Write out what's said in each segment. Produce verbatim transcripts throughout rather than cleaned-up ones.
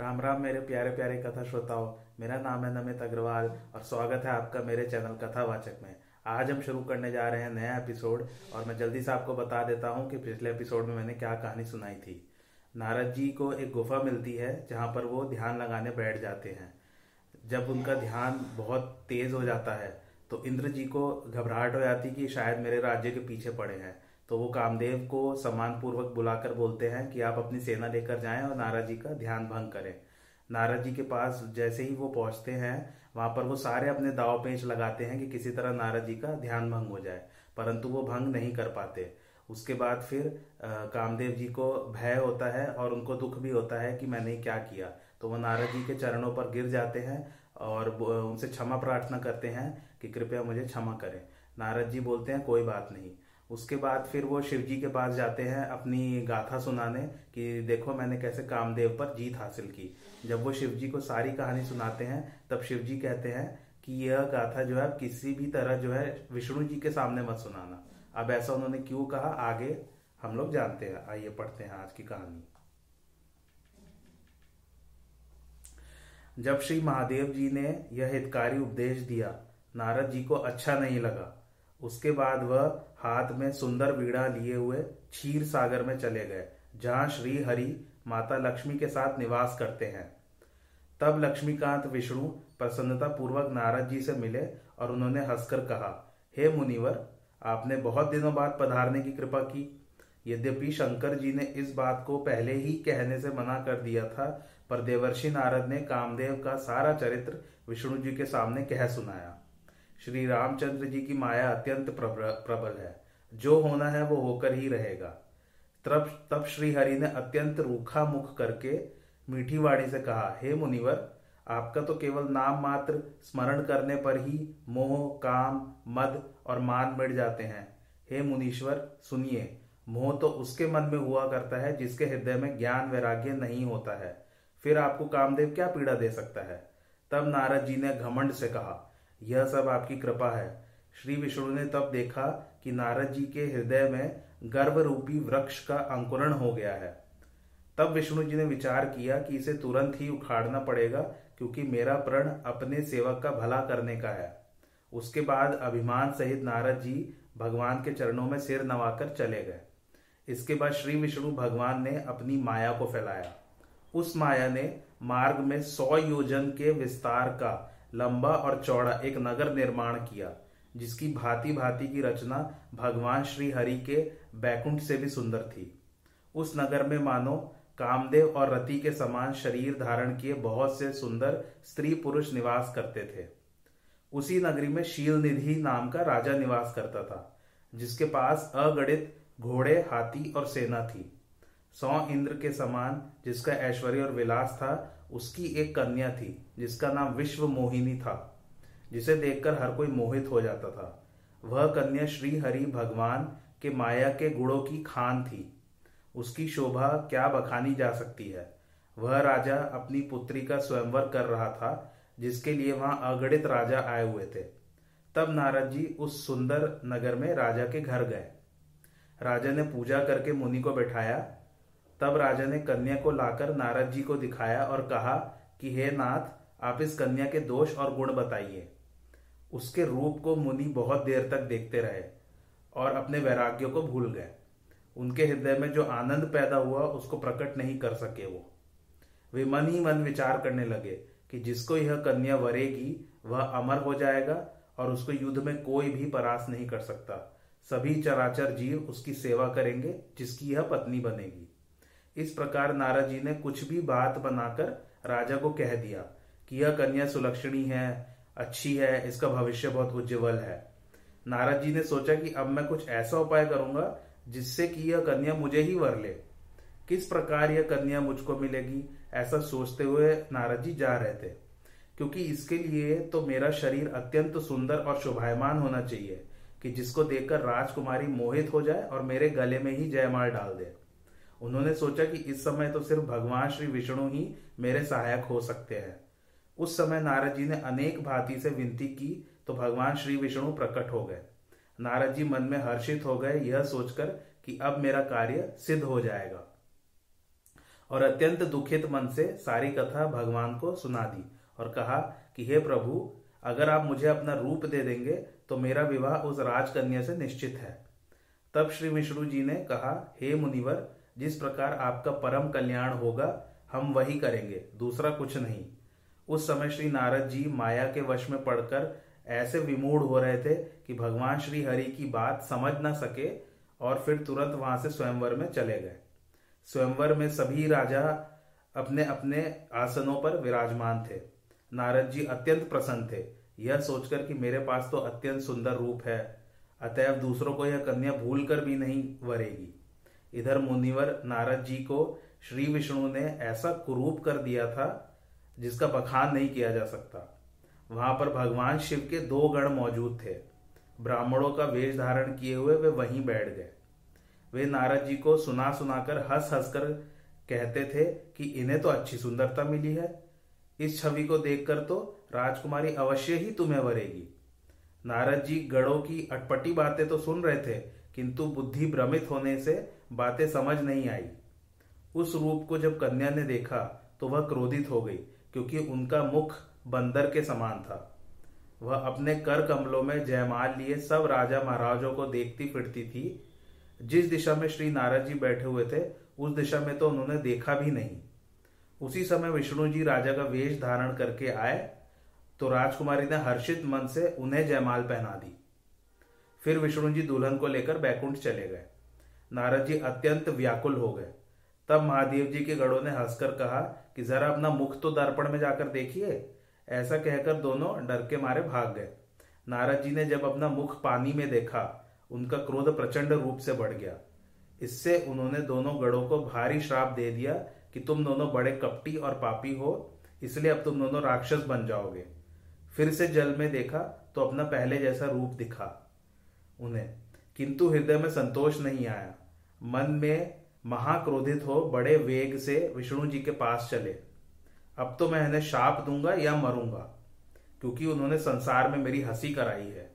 राम राम मेरे प्यारे प्यारे कथा श्रोताओं, मेरा नाम है नमित अग्रवाल और स्वागत है आपका मेरे चैनल कथावाचक में। आज हम शुरू करने जा रहे हैं नया एपिसोड और मैं जल्दी से आपको बता देता हूं कि पिछले एपिसोड में मैंने क्या कहानी सुनाई थी। नारद जी को एक गुफा मिलती है जहां पर वो ध्यान लगाने बैठ जाते हैं। जब उनका ध्यान बहुत तेज हो जाता है तो इंद्र जी को घबराहट हो जाती कि शायद मेरे राज्य के पीछे पड़े हैं, तो वो कामदेव को सम्मानपूर्वक बुलाकर बोलते हैं कि आप अपनी सेना लेकर जाएं और नारद जी का ध्यान भंग करें। नारद जी के पास जैसे ही वो पहुंचते हैं वहां पर वो सारे अपने दाव पेंच लगाते हैं कि किसी तरह नारद जी का ध्यान भंग हो जाए, परंतु वो भंग नहीं कर पाते। उसके बाद फिर आ, कामदेव जी को भय होता है और उनको दुख भी होता है कि मैंने क्या किया, तो वो नारद जी के चरणों पर गिर जाते हैं और उनसे क्षमा प्रार्थना करते हैं कि कृपया मुझे क्षमा करें। नारद जी बोलते हैं कोई बात नहीं। उसके बाद फिर वो शिव जी के पास जाते हैं अपनी गाथा सुनाने कि देखो मैंने कैसे कामदेव पर जीत हासिल की। जब वो शिव जी को सारी कहानी सुनाते हैं तब शिव जी कहते हैं कि यह गाथा जो है किसी भी तरह जो है विष्णु जी के सामने मत सुनाना। अब ऐसा उन्होंने क्यों कहा आगे हम लोग जानते हैं। आइए पढ़ते हैं आज की कहानी। जब श्री महादेव जी ने यह हितकारी उपदेश दिया नारद जी को अच्छा नहीं लगा। उसके बाद वह हाथ में सुंदर वीणा लिए हुए क्षीर सागर में चले गए जहां श्री हरि माता लक्ष्मी के साथ निवास करते हैं। तब लक्ष्मीकांत विष्णु प्रसन्नता पूर्वक नारद जी से मिले और उन्होंने हंसकर कहा, हे मुनिवर, आपने बहुत दिनों बाद पधारने की कृपा की। यद्यपि शंकर जी ने इस बात को पहले ही कहने से मना कर दिया था, पर देवर्षि नारद ने कामदेव का सारा चरित्र विष्णु जी के सामने कह सुनाया। श्री रामचंद्र जी की माया अत्यंत प्रबल है, जो होना है वो होकर ही रहेगा। तब तब श्री हरि ने अत्यंत रूखा मुख करके मीठी वाणी से कहा, हे मुनिवर, आपका तो केवल नाम मात्र स्मरण करने पर ही मोह, काम, मद और मान मिट जाते हैं। हे मुनीश्वर, सुनिए, मोह तो उसके मन में हुआ करता है जिसके हृदय में ज्ञान वैराग्य नहीं होता है। फिर आपको कामदेव क्या पीड़ा दे सकता है। तब नारद जी ने घमंड से कहा, यह सब आपकी कृपा है। श्री विष्णु ने तब देखा कि नारद जी के हृदय में गर्व रूपी वृक्ष का अंकुरण हो गया है। तब विष्णु जी ने विचार किया कि इसे तुरंत ही उखाड़ना पड़ेगा, क्योंकि मेरा प्रण अपने सेवक का भला करने का है। उसके बाद अभिमान सहित नारद जी भगवान के चरणों में सिर नवाकर चले गए। इसके बाद श्री विष्णु भगवान ने अपनी माया को फैलाया। उस माया ने मार्ग में सौ योजन के विस्तार का लंबा और चौड़ा एक नगर निर्माण किया, जिसकी भांति भांति की रचना भगवान श्री हरि के बैकुंठ से भी सुंदर थी। उस नगर में मानो कामदेव और रति के समान शरीर धारण किए बहुत से सुंदर स्त्री पुरुष निवास करते थे। उसी नगरी में शील निधि नाम का राजा निवास करता था, जिसके पास अगणित घोड़े, हाथी और सेना थी। सौ इंद्र के समान जिसका ऐश्वर्य और विलास था, उसकी एक कन्या थी जिसका नाम विश्व मोहिनी था, जिसे देखकर हर कोई मोहित हो जाता था। वह कन्या श्री हरि भगवान के माया के गुणों की खान थी। उसकी शोभा क्या बखानी जा सकती है। वह राजा अपनी पुत्री का स्वयंवर कर रहा था, जिसके लिए वहां अगणित राजा आए हुए थे। तब नारद जी उस सुंदर नगर में राजा के घर गए। राजा ने पूजा करके मुनि को बैठाया। तब राजा ने कन्या को लाकर नारद जी को दिखाया और कहा कि हे नाथ, आप इस कन्या के दोष और गुण बताइए। उसके रूप को मुनि बहुत देर तक देखते रहे और अपने वैराग्यों को भूल गए। उनके हृदय में जो आनंद पैदा हुआ उसको प्रकट नहीं कर सके। वो वे मन ही मन विचार करने लगे कि जिसको यह कन्या वरेगी वह अमर हो जाएगा और उसको युद्ध में कोई भी परास्त नहीं कर सकता। सभी चराचर जीव उसकी सेवा करेंगे जिसकी यह पत्नी बनेगी। इस प्रकार नारद जी ने कुछ भी बात बनाकर राजा को कह दिया कि यह कन्या सुलक्षणी है, अच्छी है, इसका भविष्य बहुत उज्जवल है। नारद जी ने सोचा कि अब मैं कुछ ऐसा उपाय करूंगा जिससे कि यह कन्या मुझे ही वर ले। किस प्रकार यह कन्या मुझको मिलेगी, ऐसा सोचते हुए नारद जी जा रहे थे, क्योंकि इसके लिए तो मेरा शरीर अत्यंत सुंदर और शोभायमान होना चाहिए कि जिसको देखकर राजकुमारी मोहित हो जाए और मेरे गले में ही जयमाल डाल दे। उन्होंने सोचा कि इस समय तो सिर्फ भगवान श्री विष्णु ही मेरे सहायक हो सकते हैं। उस समय नारद जी ने अनेक भांति से विनती की तो भगवान श्री विष्णु प्रकट हो गए। नारद जी मन में हर्षित हो गए, यह सोचकर कि अब मेरा कार्य सिद्ध हो जाएगा। और अत्यंत दुखित मन से सारी कथा भगवान को सुना दी और कहा कि हे प्रभु, अगर आप मुझे अपना रूप दे देंगे तो मेरा विवाह उस राजकन्या से निश्चित है। तब श्री विष्णु जी ने कहा, हे मुनिवर, जिस प्रकार आपका परम कल्याण होगा हम वही करेंगे, दूसरा कुछ नहीं। उस समय श्री नारद जी माया के वश में पड़कर ऐसे विमूढ़ हो रहे थे कि भगवान श्री हरि की बात समझ न सके और फिर तुरंत वहां से स्वयंवर में चले गए। स्वयंवर में सभी राजा अपने अपने आसनों पर विराजमान थे। नारद जी अत्यंत प्रसन्न थे यह सोचकर कि मेरे पास तो अत्यंत सुंदर रूप है, अतएव दूसरों को यह कन्या भूल कर भी नहीं वरेगी। इधर मुनिवर नारद जी को श्री विष्णु ने ऐसा कुरूप कर दिया था जिसका बखान नहीं किया जा सकता। वहां पर भगवान शिव के दो गण मौजूद थे। ब्राह्मणों का वेश धारण किए हुए वे वहीं बैठ गए। वे नारद जी को सुना सुनाकर हंस हंस कर कहते थे कि इन्हें तो अच्छी सुंदरता मिली है, इस छवि को देखकर तो राजकुमारी अवश्य ही तुम्हें वरेगी। नारद जी गणों की अटपटी बातें तो सुन रहे थे, किंतु बुद्धि भ्रमित होने से बातें समझ नहीं आई। उस रूप को जब कन्या ने देखा तो वह क्रोधित हो गई, क्योंकि उनका मुख बंदर के समान था। वह अपने कर कमलों में जयमाल लिए सब राजा महाराजों को देखती फिरती थी। जिस दिशा में श्री नारद जी बैठे हुए थे उस दिशा में तो उन्होंने देखा भी नहीं। उसी समय विष्णु जी राजा का वेश धारण करके आए तो राजकुमारी ने हर्षित मन से उन्हें जयमाल पहना दी। फिर विष्णु जी दुल्हन को लेकर बैकुंठ चले गए। नारद जी अत्यंत व्याकुल हो गए। तब महादेव जी के गणों ने हंसकर कहा कि जरा अपना मुख तो दर्पण में जाकर देखिए। ऐसा कहकर दोनों डर के मारे भाग गए। नारद जी ने जब अपना मुख पानी में देखा उनका क्रोध प्रचंड रूप से बढ़ गया। इससे उन्होंने दोनों गणों को भारी श्राप दे दिया कि तुम दोनों बड़े कपटी और पापी हो, इसलिए अब तुम दोनों राक्षस बन जाओगे। फिर से जल में देखा तो अपना पहले जैसा रूप दिखा उन्हें, किंतु हृदय में संतोष नहीं आया। मन में महाक्रोधित हो बड़े वेग से विष्णु जी के पास चले। अब तो मैं इन्हें शाप दूंगा या मरूंगा, क्योंकि उन्होंने संसार में मेरी हंसी कराई है।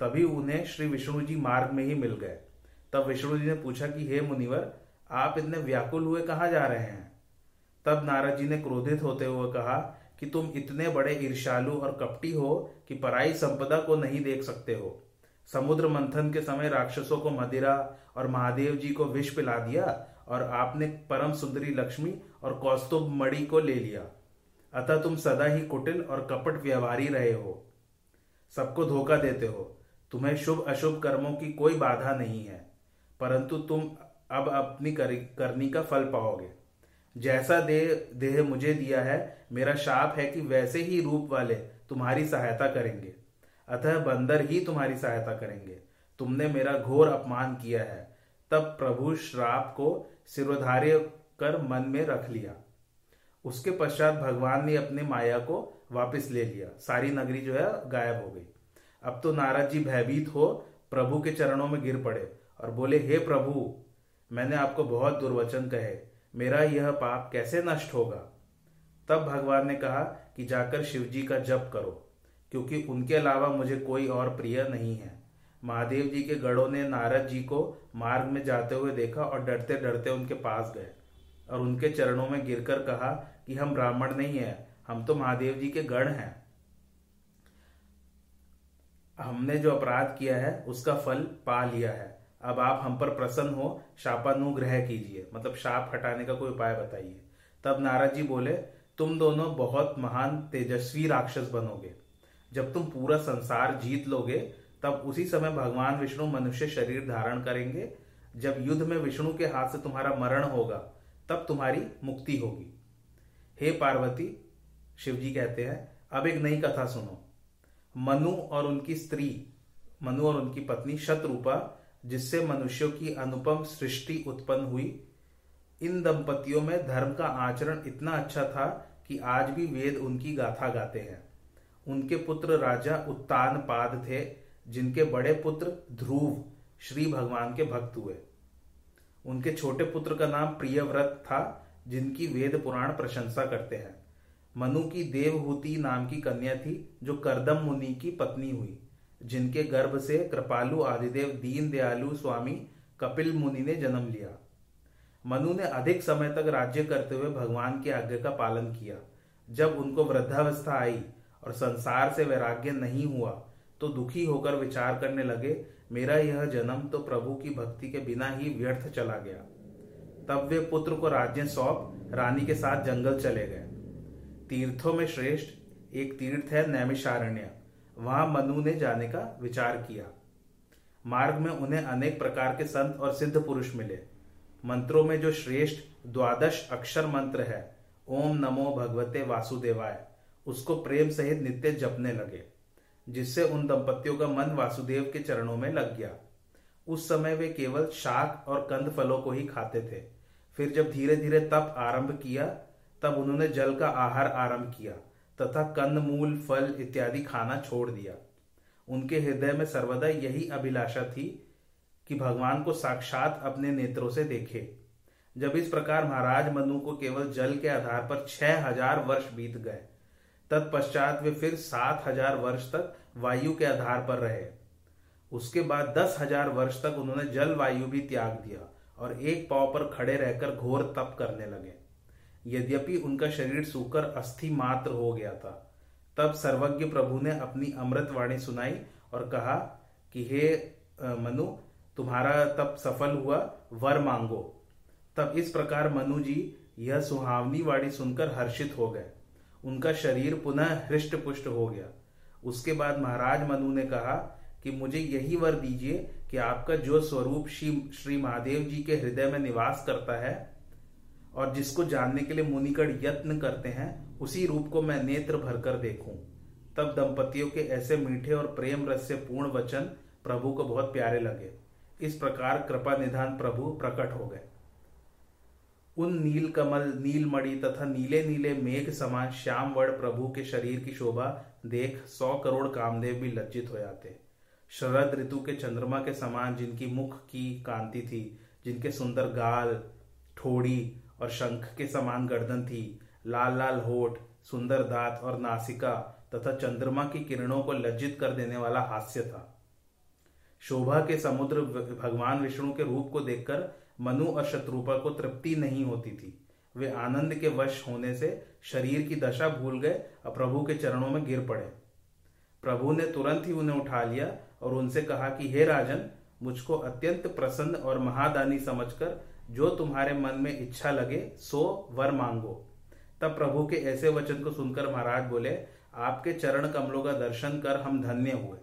तभी उन्हें श्री विष्णु जी मार्ग में ही मिल गए। तब विष्णु जी ने पूछा कि हे मुनिवर, आप इतने व्याकुल हुए कहाँ जा रहे हैं? तब नारद जी ने क्रोधित होते हुए कहा कि तुम इतने बड़े ईर्ष्यालु और कपटी हो कि पराई संपदा को नहीं देख सकते हो। समुद्र मंथन के समय राक्षसों को मदिरा और महादेव जी को विष पिला दिया और आपने परम सुंदरी लक्ष्मी और कौस्तुभ मणि को ले लिया। अतः तुम सदा ही कुटिल और कपट व्यवहारी रहे हो, सबको धोखा देते हो। तुम्हें शुभ अशुभ कर्मों की कोई बाधा नहीं है, परंतु तुम अब अपनी करनी का फल पाओगे। जैसा देह देह मुझे दिया है, मेरा शाप है कि वैसे ही रूप वाले तुम्हारी सहायता करेंगे, अतः बंदर ही तुम्हारी सहायता करेंगे। तुमने मेरा घोर अपमान किया है। तब प्रभु श्राप को सिरोधार्य कर मन में रख लिया। उसके पश्चात भगवान ने अपने माया को वापस ले लिया। सारी नगरी जो है गायब हो गई। अब तो नारद जी भयभीत हो प्रभु के चरणों में गिर पड़े और बोले, हे प्रभु, मैंने आपको बहुत दुर्वचन कहे, मेरा यह पाप कैसे नष्ट होगा? तब भगवान ने कहा कि जाकर शिव जी का जप करो, क्योंकि उनके अलावा मुझे कोई और प्रिय नहीं है। महादेव जी के गढ़ों ने नारद जी को मार्ग में जाते हुए देखा और डरते डरते उनके पास गए और उनके चरणों में गिरकर कहा कि हम ब्राह्मण नहीं है, हम तो महादेव जी के गण हैं। हमने जो अपराध किया है उसका फल पा लिया है। अब आप हम पर प्रसन्न हो, शापानुग्रह कीजिए, मतलब शाप हटाने का कोई उपाय बताइए। तब नारद जी बोले, तुम दोनों बहुत महान तेजस्वी राक्षस बनोगे। जब तुम पूरा संसार जीत लोगे तब उसी समय भगवान विष्णु मनुष्य शरीर धारण करेंगे। जब युद्ध में विष्णु के हाथ से तुम्हारा मरण होगा तब तुम्हारी मुक्ति होगी। हे पार्वती, शिव जी कहते हैं, अब एक नई कथा सुनो। मनु और उनकी स्त्री मनु और उनकी पत्नी शतरूपा, जिससे मनुष्यों की अनुपम सृष्टि उत्पन्न हुई। इन दंपतियों में धर्म का आचरण इतना अच्छा था कि आज भी वेद उनकी गाथा गाते हैं। उनके पुत्र राजा उत्तानपाद थे, जिनके बड़े पुत्र ध्रुव श्री भगवान के भक्त हुए। उनके छोटे पुत्र का नाम प्रियव्रत था, जिनकी वेद पुराण प्रशंसा करते हैं। मनु की देव भुती नाम की कन्या थी, जो करदम मुनि की पत्नी हुई, जिनके गर्भ से कृपालु आदिदेव दीन दयालु स्वामी कपिल मुनि ने जन्म लिया। मनु ने अधिक समय तक राज्य करते हुए भगवान की आज्ञा का पालन किया। जब उनको वृद्धावस्था आई और संसार से वैराग्य नहीं हुआ तो दुखी होकर विचार करने लगे, मेरा यह जन्म तो प्रभु की भक्ति के बिना ही व्यर्थ चला गया। तब वे पुत्र को राज्य सौंप रानी के साथ जंगल चले गए। तीर्थों में श्रेष्ठ एक तीर्थ है नैमिषारण्य, वहां मनु ने जाने का विचार किया। मार्ग में उन्हें अनेक प्रकार के संत और सिद्ध पुरुष मिले। मंत्रों में जो श्रेष्ठ द्वादश अक्षर मंत्र है ओम नमो भगवते वासुदेवाय, उसको प्रेम सहित नित्य जपने लगे, जिससे उन दंपतियों का मन वासुदेव के चरणों में लग गया। उस समय वे केवल शाक और कंद फलों को ही खाते थे। फिर जब धीरे धीरे तप आरंभ किया तब उन्होंने जल का आहार आरंभ किया तथा कंद मूल फल इत्यादि खाना छोड़ दिया। उनके हृदय में सर्वदा यही अभिलाषा थी कि भगवान को साक्षात अपने नेत्रों से देखे। जब इस प्रकार महाराज मनु को केवल जल के आधार पर छह हजार वर्ष बीत गए, तत्पश्चात वे फिर सात हजार वर्ष तक वायु के आधार पर रहे। उसके बाद दस हजार वर्ष तक उन्होंने जल वायु भी त्याग दिया और एक पांव पर खड़े रहकर घोर तप करने लगे। यद्यपि उनका शरीर सूखकर अस्थि मात्र हो गया था। तब सर्वज्ञ प्रभु ने अपनी अमृत वाणी सुनाई और कहा कि हे मनु, तुम्हारा तप सफल हुआ, वर मांगो। तब इस प्रकार मनु जी यह सुहावनी वाणी सुनकर हर्षित हो गए। उनका शरीर पुनः हृष्ट पुष्ट हो गया। उसके बाद महाराज मनु ने कहा कि मुझे यही वर दीजिए कि आपका जो स्वरूप श्री श्री महादेव जी के हृदय में निवास करता है और जिसको जानने के लिए मुनिगण यत्न करते हैं, उसी रूप को मैं नेत्र भरकर देखूं। तब दंपतियों के ऐसे मीठे और प्रेम रस से पूर्ण वचन प्रभु को बहुत प्यारे लगे। इस प्रकार कृपा निधान प्रभु प्रकट हो गए। उन नील कमल, नील मणि तथा नीले नीले मेघ समान श्याम वर्ण प्रभु के शरीर की शोभा देख सौ करोड़ कामदेव भी लज्जित हो जाते। शरद ऋतु के चंद्रमा के समान जिनकी मुख की कांति थी, जिनके सुंदर गाल, ठोड़ी और शंख के समान गर्दन थी, लाल लाल होठ, सुंदर दांत और नासिका तथा चंद्रमा की किरणों को लज्जित कर देने वाला हास्य था। शोभा के समुद्र भगवान विष्णु के रूप को देखकर मनु और शतरूपा को तृप्ति नहीं होती थी। वे आनंद के वश होने से शरीर की दशा भूल गए और प्रभु के चरणों में गिर पड़े। प्रभु ने तुरंत ही उन्हें उठा लिया और उनसे कहा कि हे राजन, मुझको अत्यंत प्रसन्न और महादानी समझकर जो तुम्हारे मन में इच्छा लगे सो वर मांगो। तब प्रभु के ऐसे वचन को सुनकर महाराज बोले, आपके चरण कमलों का दर्शन कर हम धन्य हुए,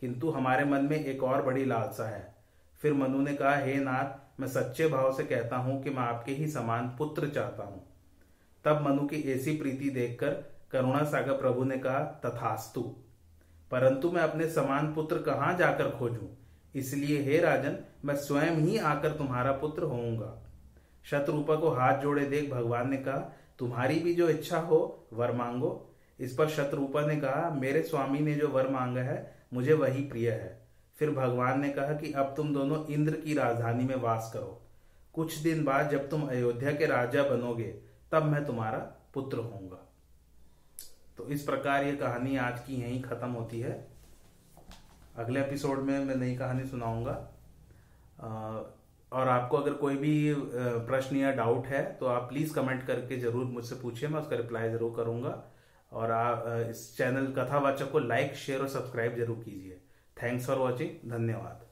किंतु हमारे मन में एक और बड़ी लालसा है। फिर मनु ने कहा, हे नाथ, मैं सच्चे भाव से कहता हूं कि मैं आपके ही समान पुत्र चाहता हूं। तब मनु की ऐसी प्रीति देखकर करुणा सागर प्रभु ने कहा, तथास्तु, परंतु मैं अपने समान पुत्र कहां जाकर खोजूं? इसलिए हे राजन, मैं स्वयं ही आकर तुम्हारा पुत्र होऊंगा। शतरूपा को हाथ जोड़े देख भगवान ने कहा, तुम्हारी भी जो इच्छा हो वर मांगो। इस पर शतरूपा ने कहा, मेरे स्वामी ने जो वर मांगा है मुझे वही प्रिय है। फिर भगवान ने कहा कि अब तुम दोनों इंद्र की राजधानी में वास करो। कुछ दिन बाद जब तुम अयोध्या के राजा बनोगे तब मैं तुम्हारा पुत्र होऊंगा। तो इस प्रकार ये कहानी आज की यहीं खत्म होती है। अगले एपिसोड में मैं नई कहानी सुनाऊंगा। और आपको अगर कोई भी प्रश्न या डाउट है तो आप प्लीज कमेंट करके जरूर मुझसे पूछिए, मैं उसका रिप्लाई जरूर करूंगा। और आप इस चैनल कथावाचक को लाइक, शेयर और सब्सक्राइब जरूर कीजिए। Thanks for watching. धन्यवाद।